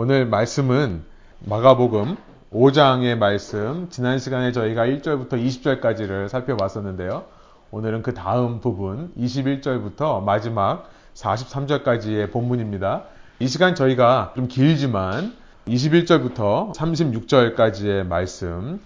오늘 말씀은 마가복음 5장의 말씀, 지난 시간에 저희가 1절부터 20절까지를 살펴봤었는데요. 오늘은 그 다음 부분 21절부터 마지막 43절까지의 본문입니다. 이 시간 저희가 좀 길지만 21절부터 36절까지의 말씀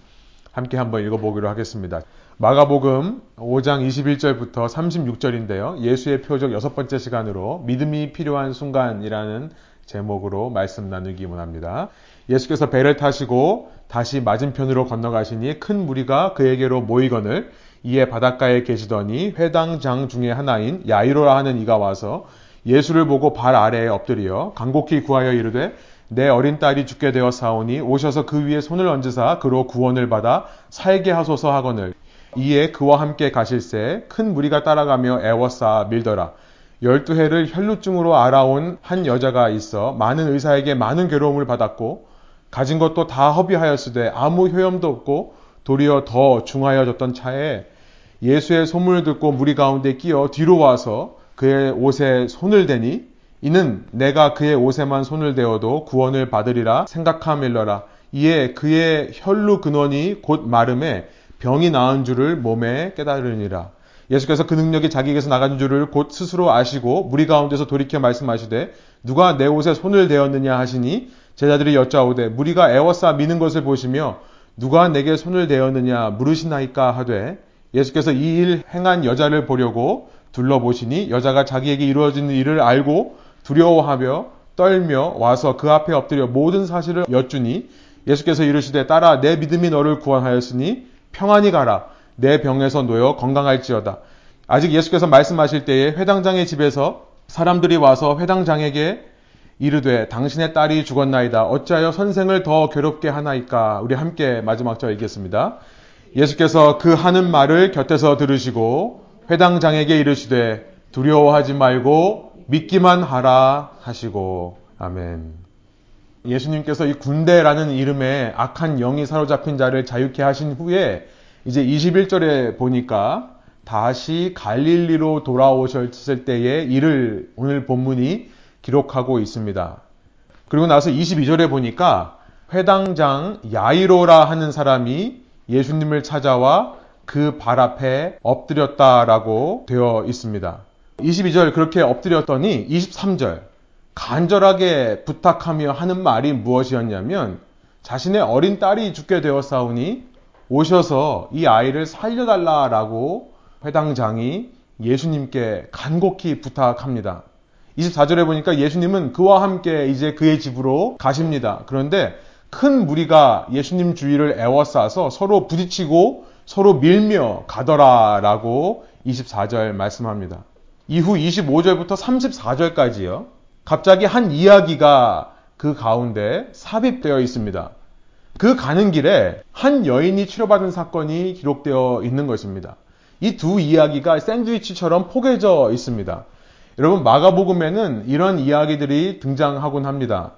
함께 한번 읽어보기로 하겠습니다. 마가복음 5장 21절부터 36절인데요. 예수의 표적 6번째 시간으로 믿음이 필요한 순간이라는 제목으로 말씀 나누기 원합니다. 예수께서 배를 타시고 다시 맞은편으로 건너가시니 큰 무리가 그에게로 모이거늘 이에 바닷가에 계시더니 회당장 중에 하나인 야이로라 하는 이가 와서 예수를 보고 발 아래에 엎드려 간곡히 구하여 이르되 내 어린 딸이 죽게 되었사오니 오셔서 그 위에 손을 얹으사 그로 구원을 받아 살게 하소서 하거늘 이에 그와 함께 가실새 큰 무리가 따라가며 애워싸 밀더라. 12해를 혈루증으로 앓아온 한 여자가 있어 많은 의사에게 많은 괴로움을 받았고 가진 것도 다 허비하였으되 아무 효염도 없고 도리어 더 중하여졌던 차에 예수의 소문을 듣고 무리 가운데 끼어 뒤로 와서 그의 옷에 손을 대니 이는 내가 그의 옷에만 손을 대어도 구원을 받으리라 생각함일러라. 이에 그의 혈루 근원이 곧 마름에 병이 나은 줄을 몸에 깨달으니라. 예수께서 그 능력이 자기에게서 나간 줄을 곧 스스로 아시고 무리 가운데서 돌이켜 말씀하시되 누가 내 옷에 손을 대었느냐 하시니 제자들이 여짜오되 무리가 애워싸 미는 것을 보시며 누가 내게 손을 대었느냐 물으시나이까 하되 예수께서 이 일 행한 여자를 보려고 둘러보시니 여자가 자기에게 이루어진 일을 알고 두려워하며 떨며 와서 그 앞에 엎드려 모든 사실을 여쭈니 예수께서 이르시되 딸아 내 믿음이 너를 구원하였으니 평안히 가라 내 병에서 놓여 건강할지어다. 아직 예수께서 말씀하실 때에 회당장의 집에서 사람들이 와서 회당장에게 이르되 당신의 딸이 죽었나이다. 어찌하여 선생을 더 괴롭게 하나이까. 우리 함께 마지막 절 읽겠습니다. 예수께서 그 하는 말을 곁에서 들으시고 회당장에게 이르시되 두려워하지 말고 믿기만 하라 하시고. 아멘. 예수님께서 이 군대라는 이름의 악한 영이 사로잡힌 자를 자유케 하신 후에 이제 21절에 보니까 다시 갈릴리로 돌아오셨을 때의 일을 오늘 본문이 기록하고 있습니다. 그리고 나서 22절에 보니까 회당장 야이로라 하는 사람이 예수님을 찾아와 그 발 앞에 엎드렸다라고 되어 있습니다. 22절 그렇게 엎드렸더니 23절 간절하게 부탁하며 하는 말이 무엇이었냐면 자신의 어린 딸이 죽게 되었사오니 오셔서 이 아이를 살려달라라고 회당장이 예수님께 간곡히 부탁합니다. 24절에 보니까 예수님은 그와 함께 이제 그의 집으로 가십니다. 그런데 큰 무리가 예수님 주위를 에워싸서 서로 부딪히고 서로 밀며 가더라라고 24절 말씀합니다. 이후 25절부터 34절까지요. 갑자기 한 이야기가 그 가운데 삽입되어 있습니다. 그 가는 길에 한 여인이 치료받은 사건이 기록되어 있는 것입니다. 이 두 이야기가 샌드위치처럼 포개져 있습니다. 여러분 마가복음에는 이런 이야기들이 등장하곤 합니다.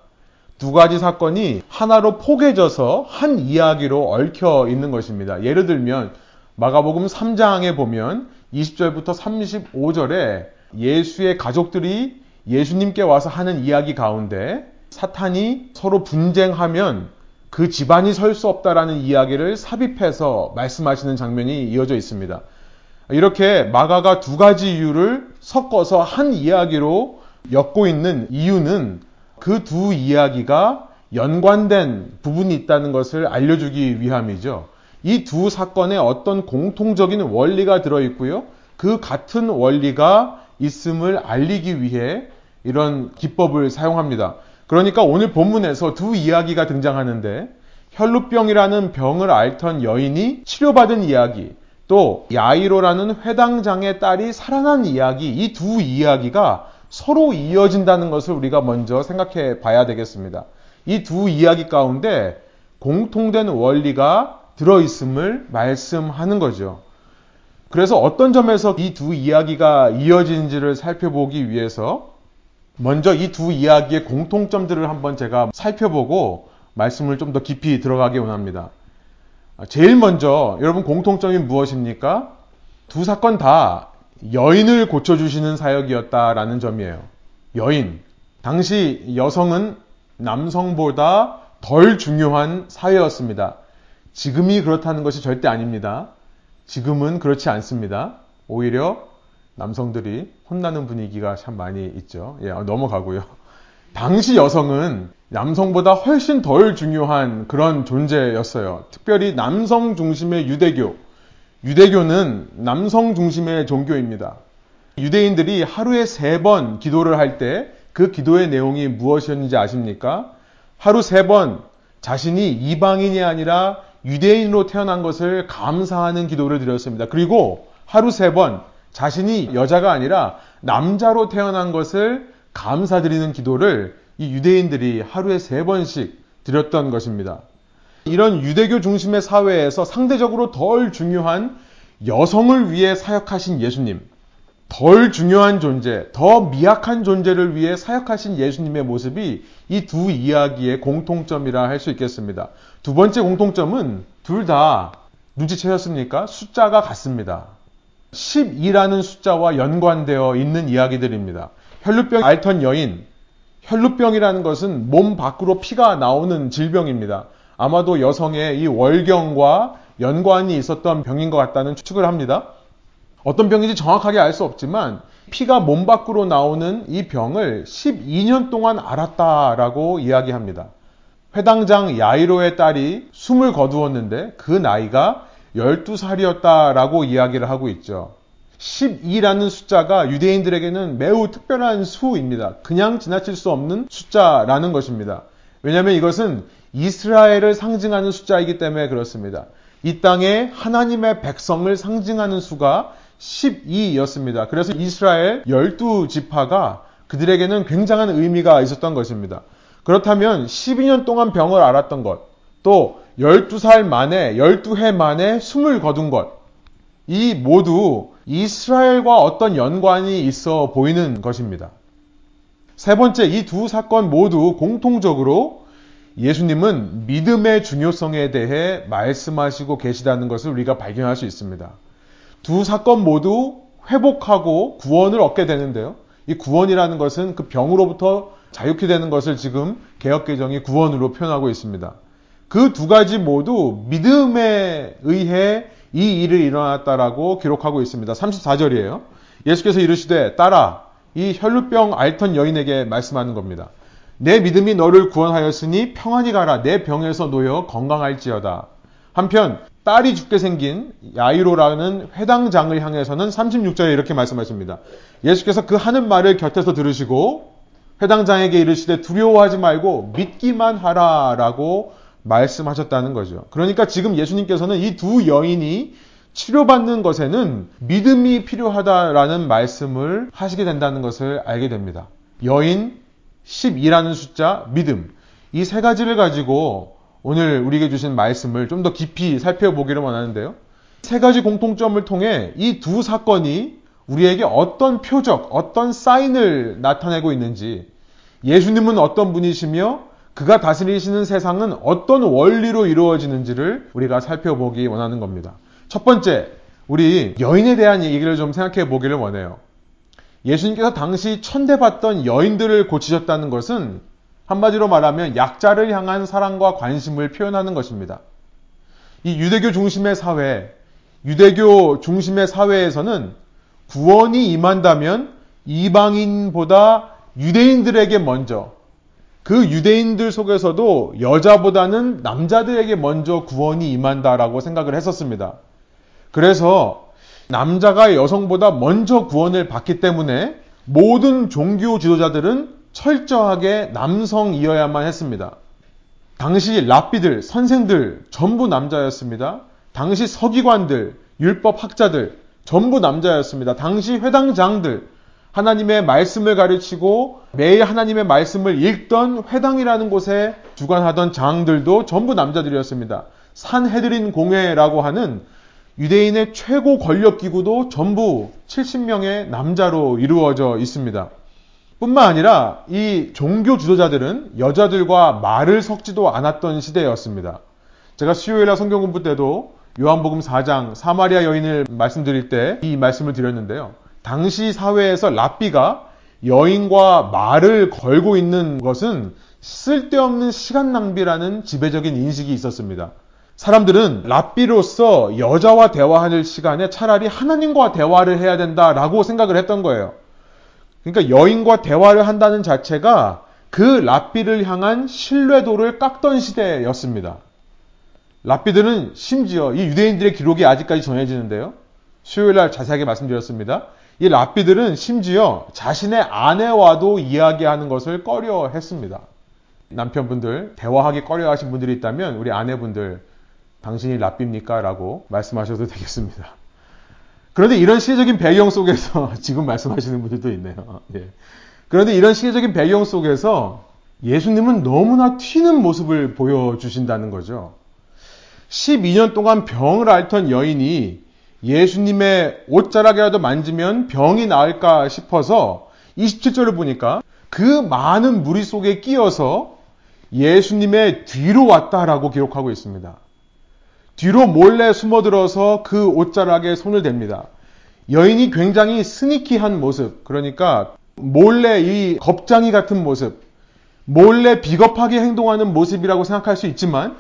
두 가지 사건이 하나로 포개져서 한 이야기로 얽혀 있는 것입니다. 예를 들면 마가복음 3장에 보면 20절부터 35절에 예수의 가족들이 예수님께 와서 하는 이야기 가운데 사탄이 서로 분쟁하면 그 집안이 설 수 없다라는 이야기를 삽입해서 말씀하시는 장면이 이어져 있습니다. 이렇게 마가가 두 가지 이유를 섞어서 한 이야기로 엮고 있는 이유는 그 두 이야기가 연관된 부분이 있다는 것을 알려주기 위함이죠. 이 두 사건에 어떤 공통적인 원리가 들어있고요. 그 같은 원리가 있음을 알리기 위해 이런 기법을 사용합니다. 그러니까 오늘 본문에서 두 이야기가 등장하는데 혈루병이라는 병을 앓던 여인이 치료받은 이야기 또 야이로라는 회당장의 딸이 살아난 이야기 이 두 이야기가 서로 이어진다는 것을 우리가 먼저 생각해 봐야 되겠습니다. 이 두 이야기 가운데 공통된 원리가 들어있음을 말씀하는 거죠. 그래서 어떤 점에서 이 두 이야기가 이어지는지를 살펴보기 위해서 먼저 이 두 이야기의 공통점들을 한번 제가 살펴보고 말씀을 좀 더 깊이 들어가기 원합니다. 제일 먼저 여러분 공통점이 무엇입니까? 두 사건 다 여인을 고쳐주시는 사역이었다라는 점이에요. 여인. 당시 여성은 남성보다 덜 중요한 사회였습니다. 지금이 그렇다는 것이 절대 아닙니다. 지금은 그렇지 않습니다. 오히려 남성들이 혼나는 분위기가 참 많이 있죠. 예, 넘어가고요. 당시 여성은 남성보다 훨씬 덜 중요한 그런 존재였어요. 특별히 남성 중심의 유대교. 유대교는 남성 중심의 종교입니다. 유대인들이 하루에 3번 기도를 할 때 그 기도의 내용이 무엇이었는지 아십니까? 하루 3번 자신이 이방인이 아니라 유대인으로 태어난 것을 감사하는 기도를 드렸습니다. 그리고 하루 3번 자신이 여자가 아니라 남자로 태어난 것을 감사드리는 기도를 이 유대인들이 하루에 3번씩 드렸던 것입니다. 이런 유대교 중심의 사회에서 상대적으로 덜 중요한 여성을 위해 사역하신 예수님, 덜 중요한 존재, 더 미약한 존재를 위해 사역하신 예수님의 모습이 이 두 이야기의 공통점이라 할 수 있겠습니다. 두 번째 공통점은 둘 다 눈치채셨습니까? 숫자가 같습니다. 12라는 숫자와 연관되어 있는 이야기들입니다. 혈루병 앓던 여인, 혈루병이라는 것은 몸 밖으로 피가 나오는 질병입니다. 아마도 여성의 이 월경과 연관이 있었던 병인 것 같다는 추측을 합니다. 어떤 병인지 정확하게 알 수 없지만 피가 몸 밖으로 나오는 이 병을 12년 동안 앓았다라고 이야기합니다. 회당장 야이로의 딸이 숨을 거두었는데 그 나이가 12살이었다라고 이야기를 하고 있죠. 12라는 숫자가 유대인들에게는 매우 특별한 수입니다. 그냥 지나칠 수 없는 숫자라는 것입니다. 왜냐하면 이것은 이스라엘을 상징하는 숫자이기 때문에 그렇습니다. 이 땅에 하나님의 백성을 상징하는 수가 12였습니다. 그래서 이스라엘 12지파가 그들에게는 굉장한 의미가 있었던 것입니다. 그렇다면 12년 동안 병을 앓았던 것, 또 12살 만에, 12해 만에 숨을 거둔 것, 이 모두 이스라엘과 어떤 연관이 있어 보이는 것입니다. 세 번째, 이 두 사건 모두 공통적으로 예수님은 믿음의 중요성에 대해 말씀하시고 계시다는 것을 우리가 발견할 수 있습니다. 두 사건 모두 회복하고 구원을 얻게 되는데요. 이 구원이라는 것은 그 병으로부터 자유케 되는 것을 지금 개역개정이 구원으로 표현하고 있습니다. 그 두 가지 모두 믿음에 의해 이 일을 일어났다라고 기록하고 있습니다. 34절이에요. 예수께서 이르시되 딸아, 이 혈루병 앓던 여인에게 말씀하는 겁니다. 내 믿음이 너를 구원하였으니 평안히 가라. 내 병에서 놓여 건강할지어다. 한편 딸이 죽게 생긴 야이로라는 회당장을 향해서는 36절에 이렇게 말씀하십니다. 예수께서 그 하는 말을 곁에서 들으시고 회당장에게 이르시되 두려워하지 말고 믿기만 하라라고 말씀하셨다는 거죠. 그러니까 지금 예수님께서는 이 두 여인이 치료받는 것에는 믿음이 필요하다라는 말씀을 하시게 된다는 것을 알게 됩니다. 여인, 12라는 숫자, 믿음. 이 세 가지를 가지고 오늘 우리에게 주신 말씀을 좀 더 깊이 살펴보기를 원하는데요. 세 가지 공통점을 통해 이 두 사건이 우리에게 어떤 표적, 어떤 사인을 나타내고 있는지, 예수님은 어떤 분이시며 그가 다스리시는 세상은 어떤 원리로 이루어지는지를 우리가 살펴보기 원하는 겁니다. 첫 번째, 우리 여인에 대한 얘기를 좀 생각해 보기를 원해요. 예수님께서 당시 천대받던 여인들을 고치셨다는 것은 한마디로 말하면 약자를 향한 사랑과 관심을 표현하는 것입니다. 이 유대교 중심의 사회, 유대교 중심의 사회에서는 구원이 임한다면 이방인보다 유대인들에게 먼저, 그 유대인들 속에서도 여자보다는 남자들에게 먼저 구원이 임한다라고 생각을 했었습니다. 그래서 남자가 여성보다 먼저 구원을 받기 때문에 모든 종교 지도자들은 철저하게 남성이어야만 했습니다. 당시 랍비들, 선생들 전부 남자였습니다. 당시 서기관들, 율법학자들 전부 남자였습니다. 당시 회당장들, 하나님의 말씀을 가르치고 매일 하나님의 말씀을 읽던 회당이라는 곳에 주관하던 장들도 전부 남자들이었습니다. 산헤드린 공회라고 하는 유대인의 최고 권력기구도 전부 70명의 남자로 이루어져 있습니다. 뿐만 아니라 이 종교 지도자들은 여자들과 말을 섞지도 않았던 시대였습니다. 제가 수요일날 성경 공부 때도 요한복음 4장 사마리아 여인을 말씀드릴 때 이 말씀을 드렸는데요. 당시 사회에서 랍비가 여인과 말을 걸고 있는 것은 쓸데없는 시간 낭비라는 지배적인 인식이 있었습니다. 사람들은 랍비로서 여자와 대화하는 시간에 차라리 하나님과 대화를 해야 된다라고 생각을 했던 거예요. 그러니까 여인과 대화를 한다는 자체가 그 랍비를 향한 신뢰도를 깎던 시대였습니다. 랍비들은 심지어 이 유대인들의 기록이 아직까지 전해지는데요. 수요일날 자세하게 말씀드렸습니다. 이 랍비들은 심지어 자신의 아내와도 이야기하는 것을 꺼려 했습니다. 남편분들, 대화하기 꺼려 하신 분들이 있다면 우리 아내분들, 당신이 랍비입니까? 라고 말씀하셔도 되겠습니다. 그런데 이런 시대적인 배경 속에서 지금 말씀하시는 분들도 있네요. 예. 그런데 이런 시대적인 배경 속에서 예수님은 너무나 튀는 모습을 보여주신다는 거죠. 12년 동안 병을 앓던 여인이 예수님의 옷자락이라도 만지면 병이 나을까 싶어서 27절을 보니까 그 많은 무리 속에 끼어서 예수님의 뒤로 왔다라고 기록하고 있습니다. 뒤로 몰래 숨어들어서 그 옷자락에 손을 댑니다. 여인이 굉장히 스니키한 모습, 그러니까 몰래 이 겁쟁이 같은 모습, 몰래 비겁하게 행동하는 모습이라고 생각할 수 있지만,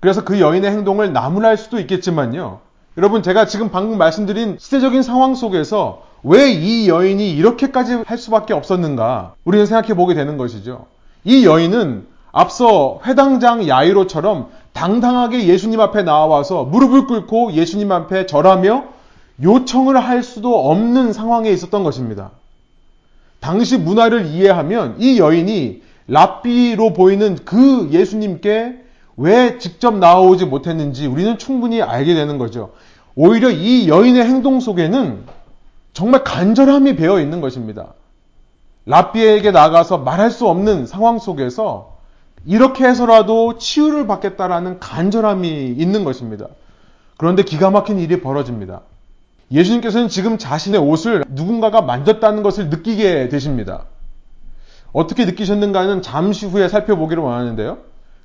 그래서 그 여인의 행동을 나무랄 수도 있겠지만요. 여러분, 제가 지금 방금 말씀드린 시대적인 상황 속에서 왜 이 여인이 이렇게까지 할 수밖에 없었는가 우리는 생각해 보게 되는 것이죠. 이 여인은 앞서 회당장 야이로처럼 당당하게 예수님 앞에 나와서 무릎을 꿇고 예수님 앞에 절하며 요청을 할 수도 없는 상황에 있었던 것입니다. 당시 문화를 이해하면 이 여인이 랍비로 보이는 그 예수님께 왜 직접 나오지 못했는지 우리는 충분히 알게 되는 거죠. 오히려 이 여인의 행동 속에는 정말 간절함이 배어 있는 것입니다. 랍비에게 나가서 말할 수 없는 상황 속에서 이렇게 해서라도 치유를 받겠다라는 간절함이 있는 것입니다. 그런데 기가 막힌 일이 벌어집니다. 예수님께서는 지금 자신의 옷을 누군가가 만졌다는 것을 느끼게 되십니다. 어떻게 느끼셨는가는 잠시 후에 살펴보기로 원하는데요.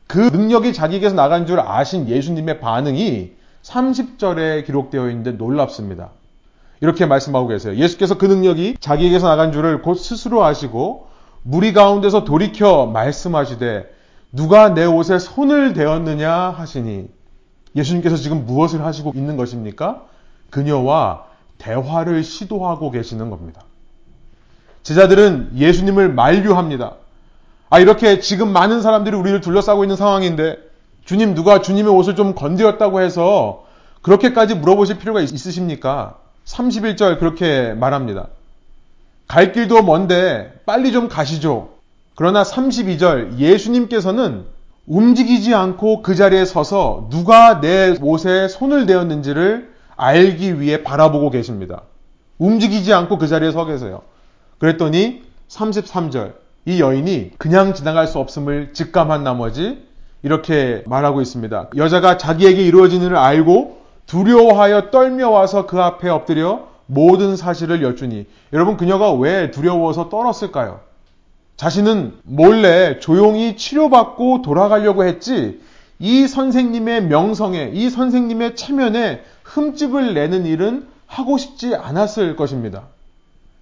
그 능력이 자기에게서 나간 줄 아신 예수님의 반응이 30절에 기록되어 있는데 놀랍습니다. 이렇게 말씀하고 계세요. 예수께서 그 능력이 자기에게서 나간 줄을 곧 스스로 아시고 무리 가운데서 돌이켜 말씀하시되 누가 내 옷에 손을 대었느냐 하시니, 예수님께서 지금 무엇을 하시고 있는 것입니까? 그녀와 대화를 시도하고 계시는 겁니다. 제자들은 예수님을 만류합니다. 이렇게 지금 많은 사람들이 우리를 둘러싸고 있는 상황인데 주님, 누가 주님의 옷을 좀 건드렸다고 해서 그렇게까지 물어보실 필요가 있으십니까? 31절 그렇게 말합니다. 갈 길도 먼데 빨리 좀 가시죠. 그러나 32절 예수님께서는 움직이지 않고 그 자리에 서서 누가 내 옷에 손을 대었는지를 알기 위해 바라보고 계십니다. 움직이지 않고 그 자리에 서 계세요. 그랬더니 33절 이 여인이 그냥 지나갈 수 없음을 직감한 나머지 이렇게 말하고 있습니다. 여자가 자기에게 이루어진 일을 알고 두려워하여 떨며 와서 그 앞에 엎드려 모든 사실을 여쭈니. 여러분, 그녀가 왜 두려워서 떨었을까요? 자신은 몰래 조용히 치료받고 돌아가려고 했지 이 선생님의 명성에, 이 선생님의 체면에 흠집을 내는 일은 하고 싶지 않았을 것입니다.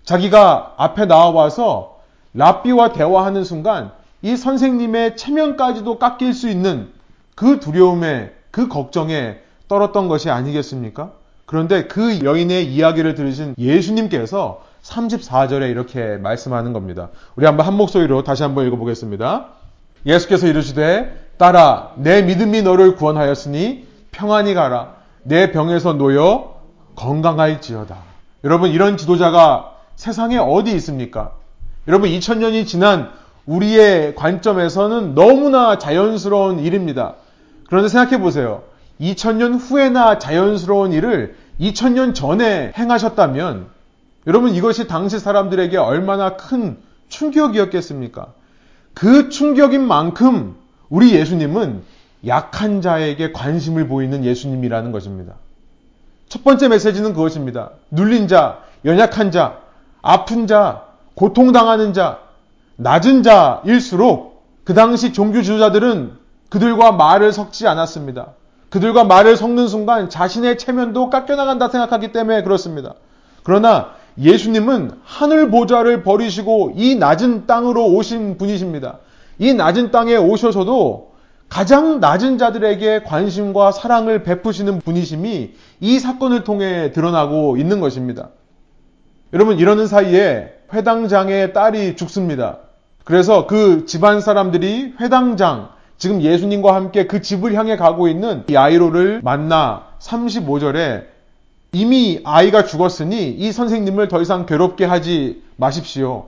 자기가 앞에 나와서 랍비와 대화하는 순간 이 선생님의 체면까지도 깎일 수 있는 그 두려움에, 그 걱정에 떨었던 것이 아니겠습니까? 그런데 그 여인의 이야기를 들으신 예수님께서 34절에 이렇게 말씀하는 겁니다. 우리 한번 한 목소리로 다시 한번 읽어보겠습니다. 예수께서 이르시되 딸아, 내 믿음이 너를 구원하였으니 평안히 가라. 내 병에서 놓여 건강할지어다. 여러분, 이런 지도자가 세상에 어디 있습니까? 여러분, 2000년이 지난 우리의 관점에서는 너무나 자연스러운 일입니다. 그런데 생각해 보세요. 2000년 후에나 자연스러운 일을 2000년 전에 행하셨다면 여러분, 이것이 당시 사람들에게 얼마나 큰 충격이었겠습니까? 그 충격인 만큼 우리 예수님은 약한 자에게 관심을 보이는 예수님이라는 것입니다. 첫 번째 메시지는 그것입니다. 눌린 자, 연약한 자, 아픈 자, 고통당하는 자, 낮은 자일수록 그 당시 종교 지도자들은 그들과 말을 섞지 않았습니다. 그들과 말을 섞는 순간 자신의 체면도 깎여나간다 생각하기 때문에 그렇습니다. 그러나 예수님은 하늘 보좌를 버리시고 이 낮은 땅으로 오신 분이십니다. 이 낮은 땅에 오셔서도 가장 낮은 자들에게 관심과 사랑을 베푸시는 분이심이 이 사건을 통해 드러나고 있는 것입니다. 여러분, 이러는 사이에 회당장의 딸이 죽습니다. 그래서 그 집안 사람들이 회당장, 지금 예수님과 함께 그 집을 향해 가고 있는 야이로를 만나 35절에 이미 아이가 죽었으니 이 선생님을 더 이상 괴롭게 하지 마십시오.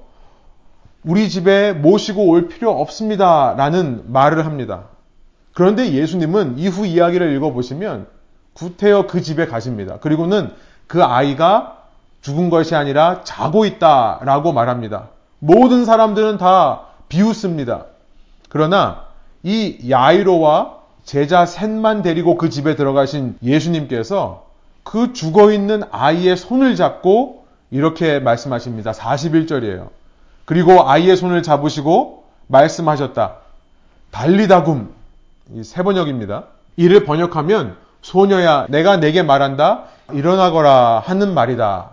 우리 집에 모시고 올 필요 없습니다. 라는 말을 합니다. 그런데 예수님은 이후 이야기를 읽어보시면 구태여 그 집에 가십니다. 그리고는 그 아이가 죽은 것이 아니라 자고 있다 라고 말합니다. 모든 사람들은 다 비웃습니다. 그러나 이 야이로와 제자 셋만 데리고 그 집에 들어가신 예수님께서 그 죽어있는 아이의 손을 잡고 이렇게 말씀하십니다. 41절이에요. 그리고 아이의 손을 잡으시고 말씀하셨다. 달리다굼. 이 세 번역입니다. 이를 번역하면 소녀야 내가 내게 말한다. 일어나거라 하는 말이다.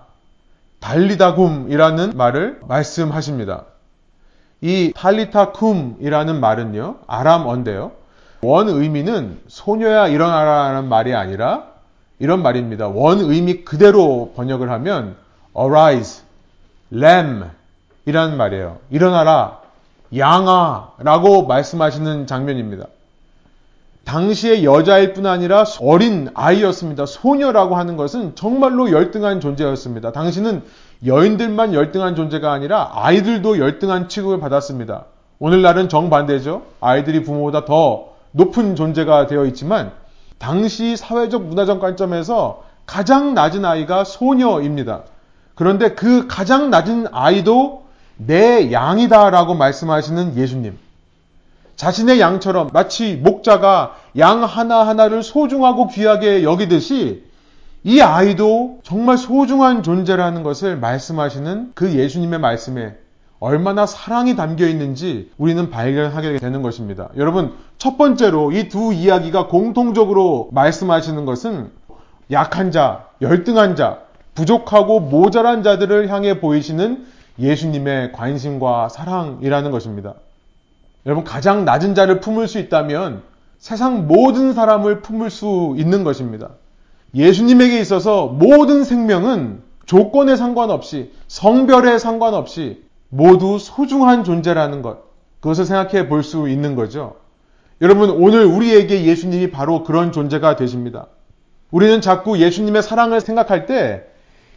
달리다굼이라는 말을 말씀하십니다. 이 탈리타쿰이라는 말은요, 아람어인데요. 원 의미는 소녀야 일어나라는 말이 아니라 이런 말입니다. 원 의미 그대로 번역을 하면 arise, lamb 이라는 말이에요. 일어나라, 양아 라고 말씀하시는 장면입니다. 당시의 여자일 뿐 아니라 어린 아이였습니다. 소녀라고 하는 것은 정말로 열등한 존재였습니다. 당시는 여인들만 열등한 존재가 아니라 아이들도 열등한 취급을 받았습니다. 오늘날은 정반대죠. 아이들이 부모보다 더 높은 존재가 되어 있지만 당시 사회적 문화적 관점에서 가장 낮은 아이가 소녀입니다. 그런데 그 가장 낮은 아이도 내 양이다 라고 말씀하시는 예수님. 자신의 양처럼 마치 목자가 양 하나하나를 소중하고 귀하게 여기듯이 이 아이도 정말 소중한 존재라는 것을 말씀하시는 그 예수님의 말씀에 얼마나 사랑이 담겨 있는지 우리는 발견하게 되는 것입니다. 여러분, 첫 번째로 이 두 이야기가 공통적으로 말씀하시는 것은 약한 자, 열등한 자, 부족하고 모자란 자들을 향해 보이시는 예수님의 관심과 사랑이라는 것입니다. 여러분, 가장 낮은 자를 품을 수 있다면 세상 모든 사람을 품을 수 있는 것입니다. 예수님에게 있어서 모든 생명은 조건에 상관없이, 성별에 상관없이 모두 소중한 존재라는 것, 그것을 생각해 볼 수 있는 거죠. 여러분, 오늘 우리에게 예수님이 바로 그런 존재가 되십니다. 우리는 자꾸 예수님의 사랑을 생각할 때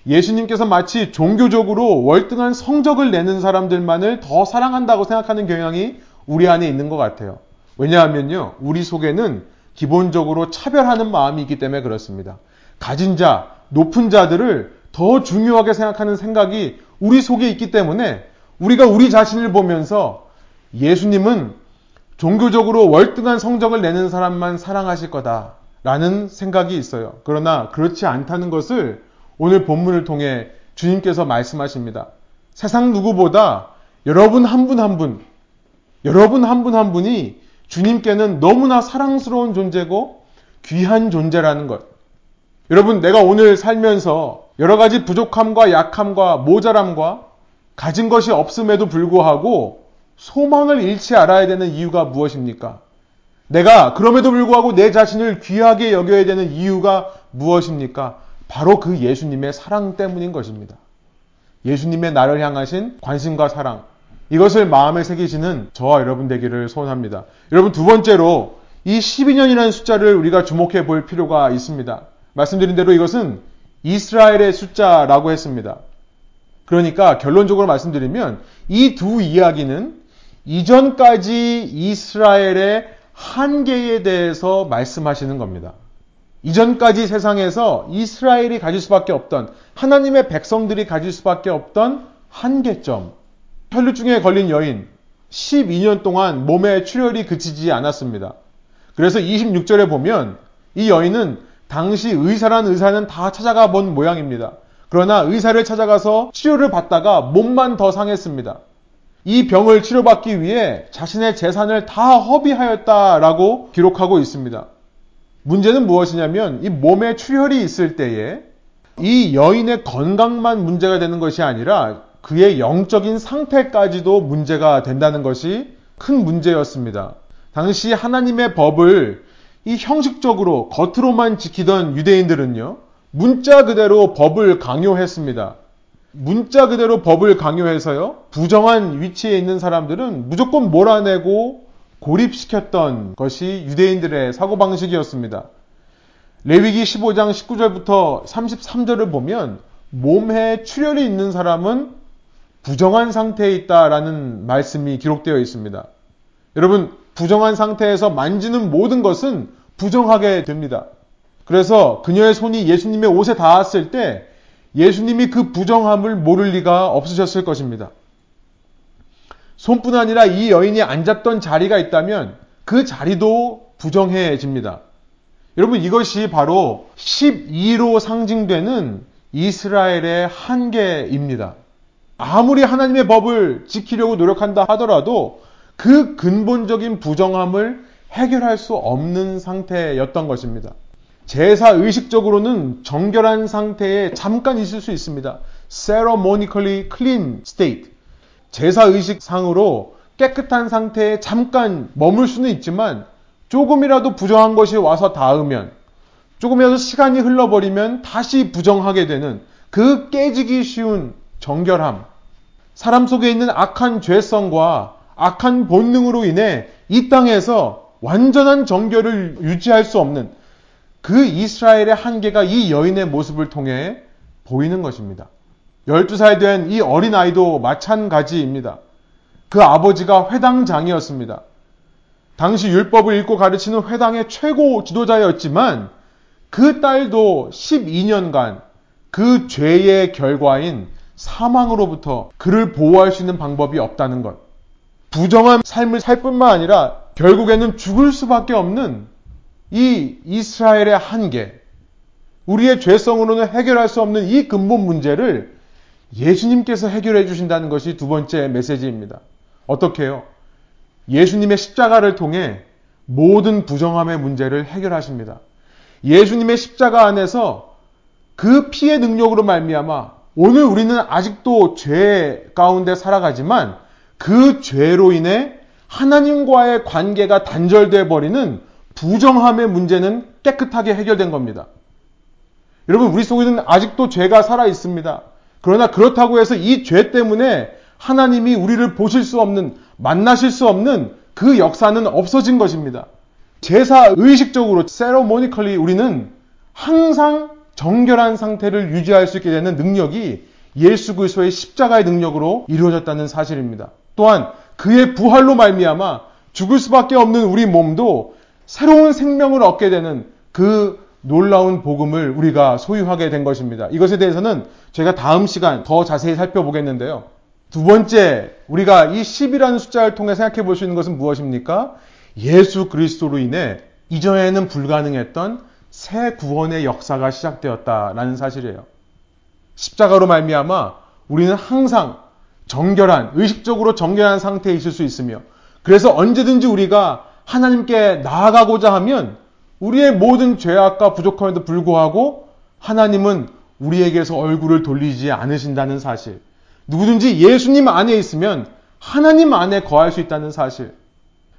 예수님께서 마치 종교적으로 월등한 성적을 내는 사람들만을 더 사랑한다고 생각하는 경향이 우리 안에 있는 것 같아요. 왜냐하면요, 우리 속에는 기본적으로 차별하는 마음이 있기 때문에 그렇습니다. 가진 자, 높은 자들을 더 중요하게 생각하는 생각이 우리 속에 있기 때문에 우리가 우리 자신을 보면서 예수님은 종교적으로 월등한 성적을 내는 사람만 사랑하실 거다라는 생각이 있어요. 그러나 그렇지 않다는 것을 오늘 본문을 통해 주님께서 말씀하십니다. 세상 누구보다 여러분 한 분 한 분, 여러분 한 분 한 분이 주님께는 너무나 사랑스러운 존재고 귀한 존재라는 것. 여러분, 내가 오늘 살면서 여러 가지 부족함과 약함과 모자람과 가진 것이 없음에도 불구하고 소망을 잃지 않아야 되는 이유가 무엇입니까? 내가 그럼에도 불구하고 내 자신을 귀하게 여겨야 되는 이유가 무엇입니까? 바로 그 예수님의 사랑 때문인 것입니다. 예수님의 나를 향하신 관심과 사랑, 이것을 마음에 새기시는 저와 여러분 되기를 소원합니다. 여러분, 두 번째로 이 12년이라는 숫자를 우리가 주목해 볼 필요가 있습니다. 말씀드린 대로 이것은 이스라엘의 숫자라고 했습니다. 그러니까 결론적으로 말씀드리면 이 두 이야기는 이전까지 이스라엘의 한계에 대해서 말씀하시는 겁니다. 이전까지 세상에서 이스라엘이 가질 수밖에 없던, 하나님의 백성들이 가질 수밖에 없던 한계점, 혈루증에 걸린 여인, 12년 동안 몸에 출혈이 그치지 않았습니다. 그래서 26절에 보면 이 여인은 당시 의사란 의사는 다 찾아가 본 모양입니다. 그러나 의사를 찾아가서 치료를 받다가 몸만 더 상했습니다. 이 병을 치료받기 위해 자신의 재산을 다 허비하였다라고 기록하고 있습니다. 문제는 무엇이냐면 이 몸에 출혈이 있을 때에 이 여인의 건강만 문제가 되는 것이 아니라 그의 영적인 상태까지도 문제가 된다는 것이 큰 문제였습니다. 당시 하나님의 법을 이 형식적으로 겉으로만 지키던 유대인들은요, 문자 그대로 법을 강요했습니다. 문자 그대로 법을 강요해서요, 부정한 위치에 있는 사람들은 무조건 몰아내고 고립시켰던 것이 유대인들의 사고방식이었습니다. 레위기 15장 19절부터 33절을 보면 몸에 출혈이 있는 사람은 부정한 상태에 있다라는 말씀이 기록되어 있습니다. 여러분, 부정한 상태에서 만지는 모든 것은 부정하게 됩니다. 그래서 그녀의 손이 예수님의 옷에 닿았을 때 예수님이 그 부정함을 모를 리가 없으셨을 것입니다. 손뿐 아니라 이 여인이 앉았던 자리가 있다면 그 자리도 부정해집니다. 여러분, 이것이 바로 12로 상징되는 이스라엘의 한계입니다. 아무리 하나님의 법을 지키려고 노력한다 하더라도 그 근본적인 부정함을 해결할 수 없는 상태였던 것입니다. 제사 의식적으로는 정결한 상태에 잠깐 있을 수 있습니다. Ceremonically clean state. 제사 의식상으로 깨끗한 상태에 잠깐 머물 수는 있지만 조금이라도 부정한 것이 와서 닿으면, 조금이라도 시간이 흘러버리면 다시 부정하게 되는 그 깨지기 쉬운 정결함. 사람 속에 있는 악한 죄성과 악한 본능으로 인해 이 땅에서 완전한 정결을 유지할 수 없는 그 이스라엘의 한계가 이 여인의 모습을 통해 보이는 것입니다. 12살 된 이 어린아이도 마찬가지입니다. 그 아버지가 회당장이었습니다. 당시 율법을 읽고 가르치는 회당의 최고 지도자였지만 그 딸도 12년간 그 죄의 결과인 사망으로부터 그를 보호할 수 있는 방법이 없다는 것. 부정한 삶을 살 뿐만 아니라 결국에는 죽을 수밖에 없는 이 이스라엘의 한계, 우리의 죄성으로는 해결할 수 없는 이 근본 문제를 예수님께서 해결해 주신다는 것이 두 번째 메시지입니다. 어떻게요? 예수님의 십자가를 통해 모든 부정함의 문제를 해결하십니다. 예수님의 십자가 안에서 그 피의 능력으로 말미암아 오늘 우리는 아직도 죄 가운데 살아가지만 그 죄로 인해 하나님과의 관계가 단절돼 버리는 부정함의 문제는 깨끗하게 해결된 겁니다. 여러분, 우리 속에는 아직도 죄가 살아 있습니다. 그러나 그렇다고 해서 이 죄 때문에 하나님이 우리를 보실 수 없는, 만나실 수 없는 그 역사는 없어진 것입니다. 제사 의식적으로 세러모니컬리 우리는 항상 정결한 상태를 유지할 수 있게 되는 능력이 예수 그리스도의 십자가의 능력으로 이루어졌다는 사실입니다. 또한 그의 부활로 말미암아 죽을 수밖에 없는 우리 몸도 새로운 생명을 얻게 되는 그 놀라운 복음을 우리가 소유하게 된 것입니다. 이것에 대해서는 제가 다음 시간 더 자세히 살펴보겠는데요. 두 번째, 우리가 이 10이라는 숫자를 통해 생각해 볼 수 있는 것은 무엇입니까? 예수 그리스도로 인해 이전에는 불가능했던 새 구원의 역사가 시작되었다라는 사실이에요. 십자가로 말미암아 우리는 항상 정결한, 의식적으로 정결한 상태에 있을 수 있으며, 그래서 언제든지 우리가 하나님께 나아가고자 하면 우리의 모든 죄악과 부족함에도 불구하고 하나님은 우리에게서 얼굴을 돌리지 않으신다는 사실, 누구든지 예수님 안에 있으면 하나님 안에 거할 수 있다는 사실.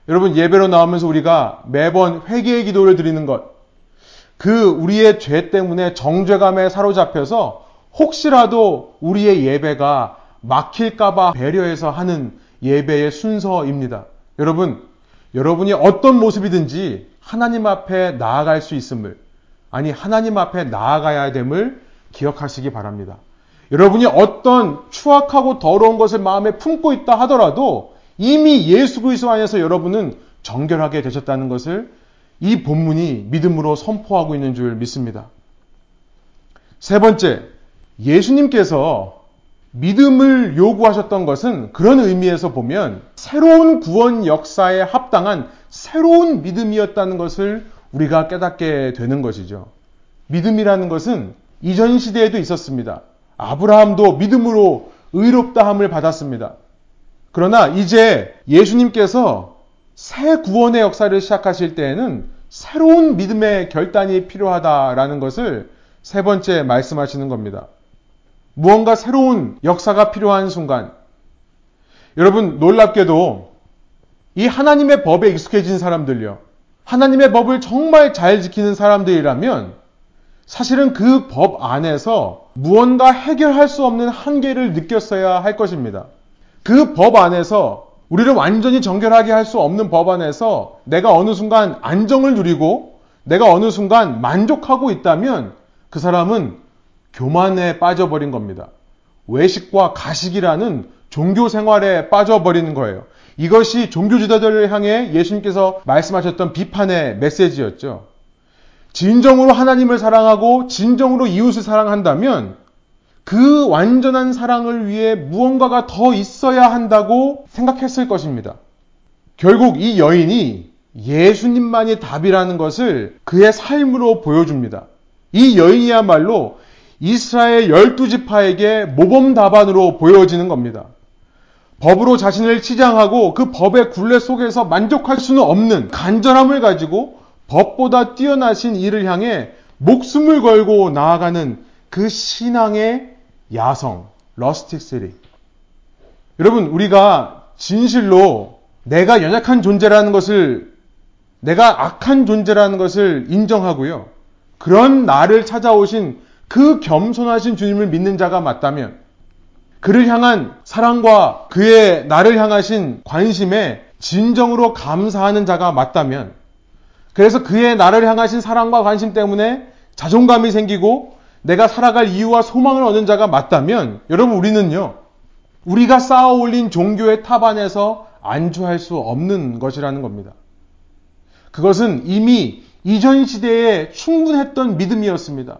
여러분, 예배로 나오면서 우리가 매번 회개의 기도를 드리는 것, 그 우리의 죄 때문에 정죄감에 사로잡혀서 혹시라도 우리의 예배가 막힐까봐 배려해서 하는 예배의 순서입니다. 여러분, 여러분이 어떤 모습이든지 하나님 앞에 나아갈 수 있음을, 아니 하나님 앞에 나아가야 됨을 기억하시기 바랍니다. 여러분이 어떤 추악하고 더러운 것을 마음에 품고 있다 하더라도 이미 예수 그리스도 안에서 여러분은 정결하게 되셨다는 것을 이 본문이 믿음으로 선포하고 있는 줄 믿습니다. 세 번째, 예수님께서 믿음을 요구하셨던 것은 그런 의미에서 보면 새로운 구원 역사에 합당한 새로운 믿음이었다는 것을 우리가 깨닫게 되는 것이죠. 믿음이라는 것은 이전 시대에도 있었습니다. 아브라함도 믿음으로 의롭다함을 받았습니다. 그러나 이제 예수님께서 새 구원의 역사를 시작하실 때에는 새로운 믿음의 결단이 필요하다라는 것을 세 번째 말씀하시는 겁니다. 무언가 새로운 역사가 필요한 순간, 여러분, 놀랍게도 이 하나님의 법에 익숙해진 사람들요. 하나님의 법을 정말 잘 지키는 사람들이라면 사실은 그 법 안에서 무언가 해결할 수 없는 한계를 느꼈어야 할 것입니다. 그 법 안에서 우리를 완전히 정결하게 할 수 없는 법 안에서 내가 어느 순간 안정을 누리고 내가 어느 순간 만족하고 있다면 그 사람은 교만에 빠져버린 겁니다. 외식과 가식이라는 종교 생활에 빠져버리는 거예요. 이것이 종교 지도자들을 향해 예수님께서 말씀하셨던 비판의 메시지였죠. 진정으로 하나님을 사랑하고 진정으로 이웃을 사랑한다면 그 완전한 사랑을 위해 무언가가 더 있어야 한다고 생각했을 것입니다. 결국 이 여인이 예수님만이 답이라는 것을 그의 삶으로 보여줍니다. 이 여인이야말로 이스라엘 12지파에게 모범답안으로 보여지는 겁니다. 법으로 자신을 치장하고 그 법의 굴레 속에서 만족할 수는 없는 간절함을 가지고 법보다 뛰어나신 이를 향해 목숨을 걸고 나아가는 그 신앙의 야성, 러스틱 시리. 여러분, 우리가 진실로 내가 연약한 존재라는 것을, 내가 악한 존재라는 것을 인정하고요. 그런 나를 찾아오신 그 겸손하신 주님을 믿는 자가 맞다면 그를 향한 사랑과 그의 나를 향하신 관심에 진정으로 감사하는 자가 맞다면, 그래서 그의 나를 향하신 사랑과 관심 때문에 자존감이 생기고 내가 살아갈 이유와 소망을 얻는 자가 맞다면, 여러분 우리는요, 우리가 쌓아 올린 종교의 탑 안에서 안주할 수 없는 것이라는 겁니다. 그것은 이미 이전 시대에 충분했던 믿음이었습니다.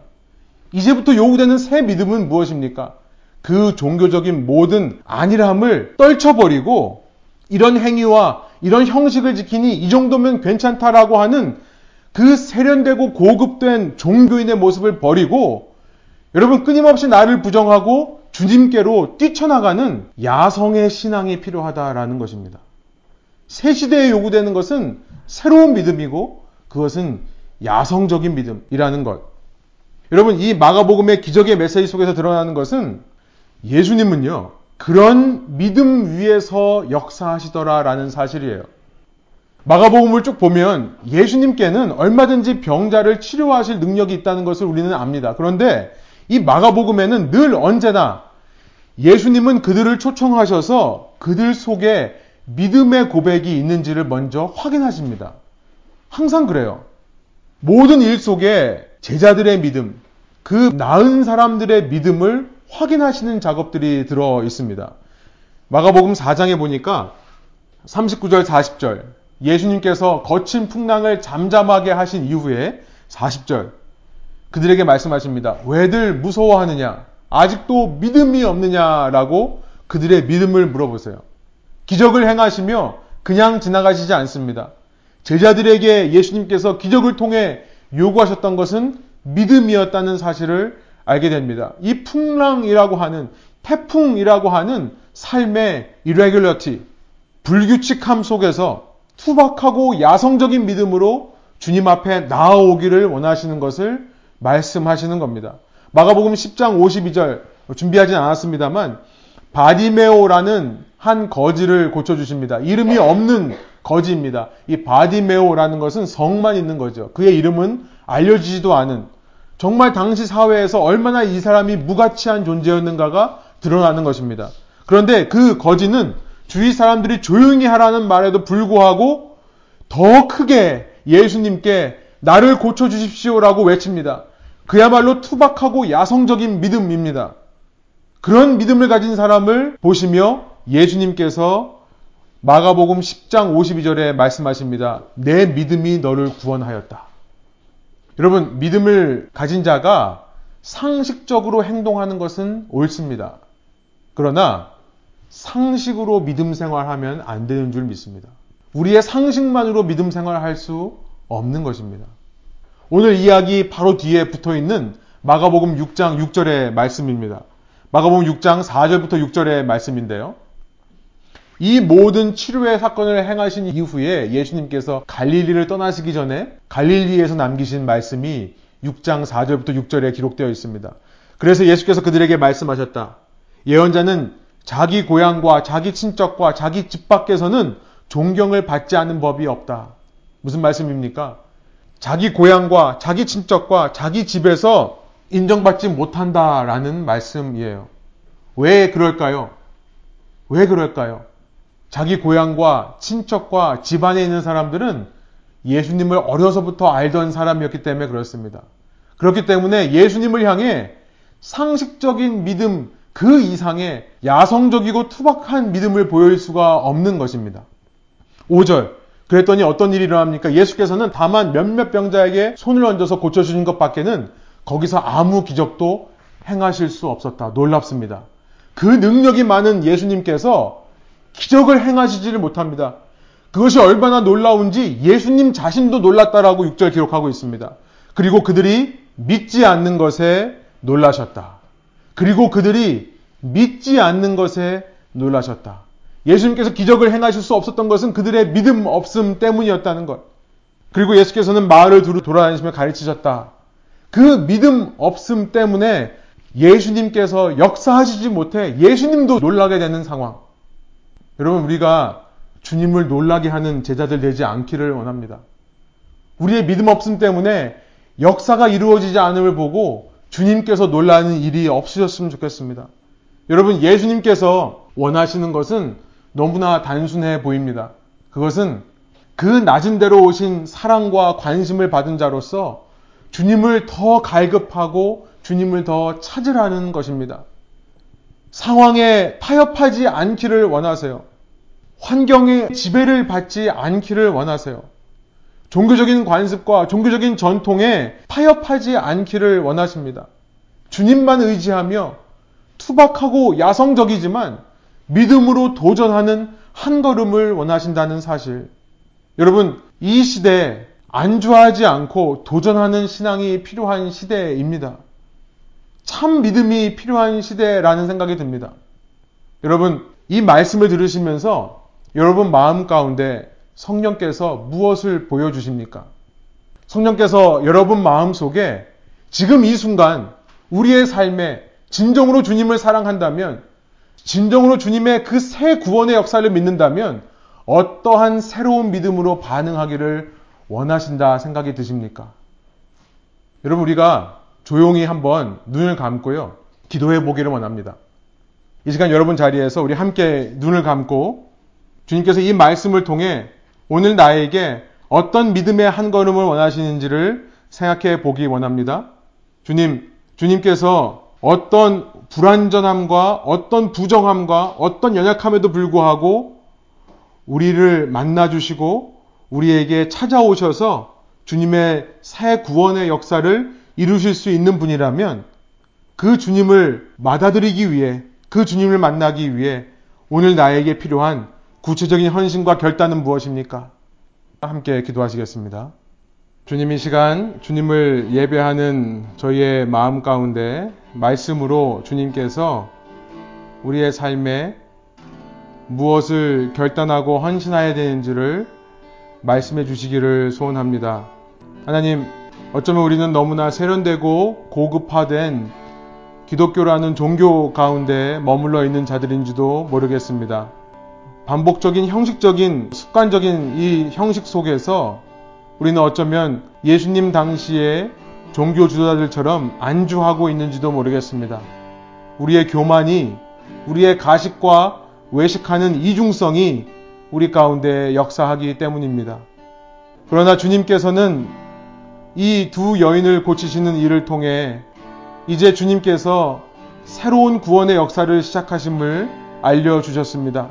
이제부터 요구되는 새 믿음은 무엇입니까? 그 종교적인 모든 안일함을 떨쳐버리고 이런 행위와 이런 형식을 지키니 이 정도면 괜찮다라고 하는 그 세련되고 고급된 종교인의 모습을 버리고, 여러분, 끊임없이 나를 부정하고 주님께로 뛰쳐나가는 야성의 신앙이 필요하다라는 것입니다. 새 시대에 요구되는 것은 새로운 믿음이고 그것은 야성적인 믿음이라는 것. 여러분, 이 마가복음의 기적의 메시지 속에서 드러나는 것은 예수님은요, 그런 믿음 위에서 역사하시더라라는 사실이에요. 마가복음을 쭉 보면 예수님께는 얼마든지 병자를 치료하실 능력이 있다는 것을 우리는 압니다. 그런데 이 마가복음에는 늘 언제나 예수님은 그들을 초청하셔서 그들 속에 믿음의 고백이 있는지를 먼저 확인하십니다. 항상 그래요. 모든 일 속에 제자들의 믿음, 그 나은 사람들의 믿음을 확인하시는 작업들이 들어 있습니다. 마가복음 4장에 보니까 39절, 40절 예수님께서 거친 풍랑을 잠잠하게 하신 이후에 40절 그들에게 말씀하십니다. 왜들 무서워하느냐? 아직도 믿음이 없느냐라고 그들의 믿음을 물어보세요. 기적을 행하시며 그냥 지나가시지 않습니다. 제자들에게 예수님께서 기적을 통해 요구하셨던 것은 믿음이었다는 사실을 알게 됩니다. 이 풍랑이라고 하는, 태풍이라고 하는 삶의 irregularity, 불규칙함 속에서 투박하고 야성적인 믿음으로 주님 앞에 나아오기를 원하시는 것을 말씀하시는 겁니다. 마가복음 10장 52절, 준비하진 않았습니다만 바디매오라는 한 거지를 고쳐주십니다. 이름이 없는 거지입니다. 이 바디매오라는 것은 성만 있는 거죠. 그의 이름은 알려지지도 않은, 정말 당시 사회에서 얼마나 이 사람이 무가치한 존재였는가가 드러나는 것입니다. 그런데 그 거지는 주위 사람들이 조용히 하라는 말에도 불구하고 더 크게 예수님께 나를 고쳐주십시오라고 외칩니다. 그야말로 투박하고 야성적인 믿음입니다. 그런 믿음을 가진 사람을 보시며 예수님께서 마가복음 10장 52절에 말씀하십니다. 내 믿음이 너를 구원하였다. 여러분, 믿음을 가진 자가 상식적으로 행동하는 것은 옳습니다. 그러나 상식으로 믿음 생활하면 안 되는 줄 믿습니다. 우리의 상식만으로 믿음 생활할 수 없는 것입니다. 오늘 이야기 바로 뒤에 붙어있는 마가복음 6장 6절의 말씀입니다. 마가복음 6장 4절부터 6절의 말씀인데요. 이 모든 치료의 사건을 행하신 이후에 예수님께서 갈릴리를 떠나시기 전에 갈릴리에서 남기신 말씀이 6장 4절부터 6절에 기록되어 있습니다. 그래서 예수께서 그들에게 말씀하셨다. 예언자는 자기 고향과 자기 친척과 자기 집 밖에서는 존경을 받지 않는 법이 없다. 무슨 말씀입니까? 자기 고향과 자기 친척과 자기 집에서 인정받지 못한다라는 말씀이에요. 왜 그럴까요? 왜 그럴까요? 자기 고향과 친척과 집안에 있는 사람들은 예수님을 어려서부터 알던 사람이었기 때문에 그렇습니다. 그렇기 때문에 예수님을 향해 상식적인 믿음 그 이상의 야성적이고 투박한 믿음을 보일 수가 없는 것입니다. 5절. 그랬더니 어떤 일이 일어납니까? 예수께서는 다만 몇몇 병자에게 손을 얹어서 고쳐주신 것밖에는 거기서 아무 기적도 행하실 수 없었다. 놀랍습니다. 그 능력이 많은 예수님께서 기적을 행하시지를 못합니다. 그것이 얼마나 놀라운지 예수님 자신도 놀랐다라고 6절 기록하고 있습니다. 그리고 그들이 믿지 않는 것에 놀라셨다. 그리고 그들이 믿지 않는 것에 놀라셨다. 예수님께서 기적을 행하실 수 없었던 것은 그들의 믿음 없음 때문이었다는 것. 그리고 예수께서는 마을을 두루 돌아다니시며 가르치셨다. 그 믿음 없음 때문에 예수님께서 역사하시지 못해 예수님도 놀라게 되는 상황. 여러분, 우리가 주님을 놀라게 하는 제자들 되지 않기를 원합니다. 우리의 믿음 없음 때문에 역사가 이루어지지 않음을 보고 주님께서 놀라는 일이 없으셨으면 좋겠습니다. 여러분, 예수님께서 원하시는 것은 너무나 단순해 보입니다. 그것은 그 낮은 데로 오신 사랑과 관심을 받은 자로서 주님을 더 갈급하고 주님을 더 찾으라는 것입니다. 상황에 타협하지 않기를 원하세요. 환경의 지배를 받지 않기를 원하세요. 종교적인 관습과 종교적인 전통에 타협하지 않기를 원하십니다. 주님만 의지하며 투박하고 야성적이지만 믿음으로 도전하는 한 걸음을 원하신다는 사실. 여러분, 이 시대에 안주하지 않고 도전하는 신앙이 필요한 시대입니다. 참 믿음이 필요한 시대라는 생각이 듭니다. 여러분, 이 말씀을 들으시면서 여러분 마음 가운데 성령께서 무엇을 보여주십니까? 성령께서 여러분 마음 속에 지금 이 순간 우리의 삶에 진정으로 주님을 사랑한다면, 진정으로 주님의 그 새 구원의 역사를 믿는다면 어떠한 새로운 믿음으로 반응하기를 원하신다 생각이 드십니까? 여러분, 우리가 조용히 한번 눈을 감고요, 기도해 보기를 원합니다. 이 시간 여러분 자리에서 우리 함께 눈을 감고 주님께서 이 말씀을 통해 오늘 나에게 어떤 믿음의 한 걸음을 원하시는지를 생각해 보기 원합니다. 주님께서 어떤 불완전함과 어떤 부정함과 어떤 연약함에도 불구하고 우리를 만나주시고 우리에게 찾아오셔서 주님의 새 구원의 역사를 이루실 수 있는 분이라면 그 주님을 받아들이기 위해, 그 주님을 만나기 위해 오늘 나에게 필요한 구체적인 헌신과 결단은 무엇입니까? 함께 기도하시겠습니다. 주님, 이 시간 주님을 예배하는 저희의 마음 가운데 말씀으로 주님께서 우리의 삶에 무엇을 결단하고 헌신해야 되는지를 말씀해 주시기를 소원합니다. 하나님, 어쩌면 우리는 너무나 세련되고 고급화된 기독교라는 종교 가운데 머물러 있는 자들인지도 모르겠습니다. 반복적인 형식적인 습관적인 이 형식 속에서 우리는 어쩌면 예수님 당시의 종교 지도자들처럼 안주하고 있는지도 모르겠습니다. 우리의 교만이, 우리의 가식과 외식하는 이중성이 우리 가운데 역사하기 때문입니다. 그러나 주님께서는 이 두 여인을 고치시는 일을 통해 이제 주님께서 새로운 구원의 역사를 시작하심을 알려주셨습니다.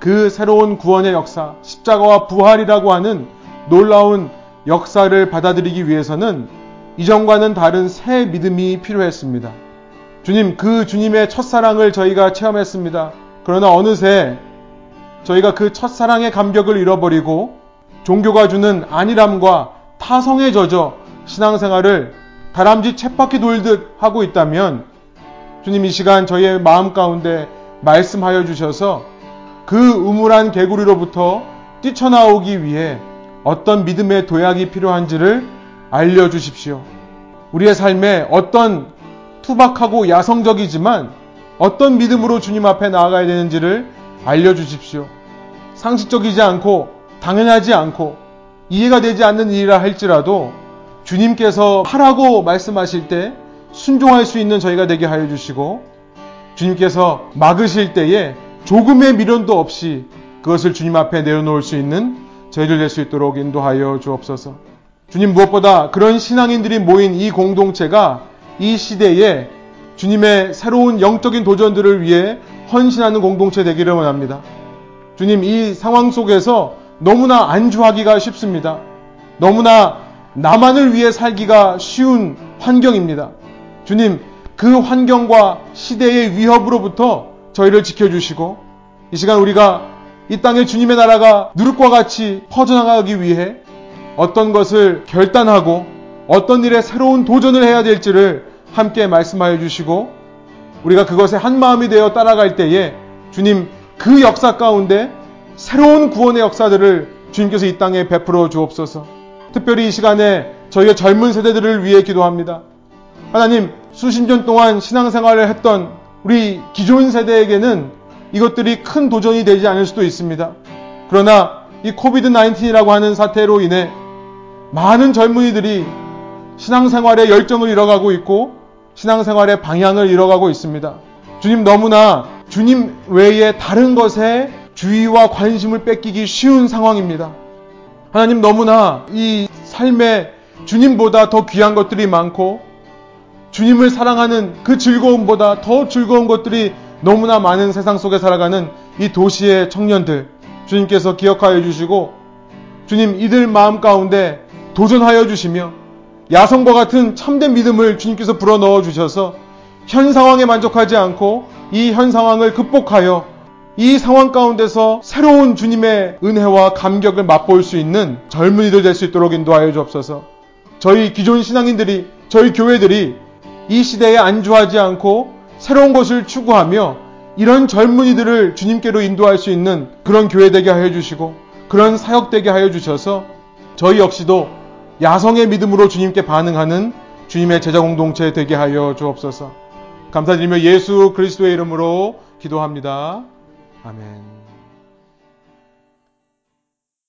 그 새로운 구원의 역사, 십자가와 부활이라고 하는 놀라운 역사를 받아들이기 위해서는 이전과는 다른 새 믿음이 필요했습니다. 주님, 그 주님의 첫사랑을 저희가 체험했습니다. 그러나 어느새 저희가 그 첫사랑의 감격을 잃어버리고 종교가 주는 안일함과 타성에 젖어 신앙생활을 다람쥐 쳇바퀴 돌듯 하고 있다면 주님, 이 시간 저희의 마음 가운데 말씀하여 주셔서 그 우물한 개구리로부터 뛰쳐나오기 위해 어떤 믿음의 도약이 필요한지를 알려주십시오. 우리의 삶에 어떤 투박하고 야성적이지만 어떤 믿음으로 주님 앞에 나아가야 되는지를 알려주십시오. 상식적이지 않고 당연하지 않고 이해가 되지 않는 일이라 할지라도 주님께서 하라고 말씀하실 때 순종할 수 있는 저희가 되게 하여 주시고, 주님께서 막으실 때에 조금의 미련도 없이 그것을 주님 앞에 내어놓을 수 있는 저희들 될 수 있도록 인도하여 주옵소서. 주님, 무엇보다 그런 신앙인들이 모인 이 공동체가 이 시대에 주님의 새로운 영적인 도전들을 위해 헌신하는 공동체 되기를 원합니다. 주님, 이 상황 속에서 너무나 안주하기가 쉽습니다. 너무나 나만을 위해 살기가 쉬운 환경입니다. 주님, 그 환경과 시대의 위협으로부터 저희를 지켜주시고, 이 시간 우리가 이 땅에 주님의 나라가 누룩과 같이 퍼져나가기 위해 어떤 것을 결단하고 어떤 일에 새로운 도전을 해야 될지를 함께 말씀하여 주시고, 우리가 그것에 한마음이 되어 따라갈 때에 주님, 그 역사 가운데 새로운 구원의 역사들을 주님께서 이 땅에 베풀어 주옵소서. 특별히 이 시간에 저희의 젊은 세대들을 위해 기도합니다. 하나님, 수십 년 동안 신앙생활을 했던 우리 기존 세대에게는 이것들이 큰 도전이 되지 않을 수도 있습니다. 그러나 이 코비드-19이라고 하는 사태로 인해 많은 젊은이들이 신앙생활의 열정을 잃어가고 있고 신앙생활의 방향을 잃어가고 있습니다. 주님, 너무나 주님 외에 다른 것에 주의와 관심을 뺏기기 쉬운 상황입니다. 하나님, 너무나 이 삶에 주님보다 더 귀한 것들이 많고 주님을 사랑하는 그 즐거움보다 더 즐거운 것들이 너무나 많은 세상 속에 살아가는 이 도시의 청년들, 주님께서 기억하여 주시고, 주님, 이들 마음 가운데 도전하여 주시며 야성과 같은 참된 믿음을 주님께서 불어넣어 주셔서 현 상황에 만족하지 않고 이 현 상황을 극복하여 이 상황 가운데서 새로운 주님의 은혜와 감격을 맛볼 수 있는 젊은이들 될 수 있도록 인도하여 주옵소서. 저희 기존 신앙인들이, 저희 교회들이 이 시대에 안주하지 않고 새로운 것을 추구하며 이런 젊은이들을 주님께로 인도할 수 있는 그런 교회 되게 하여 주시고, 그런 사역 되게 하여 주셔서 저희 역시도 야성의 믿음으로 주님께 반응하는 주님의 제자 공동체 되게 하여 주옵소서. 감사드리며 예수 그리스도의 이름으로 기도합니다. 아멘.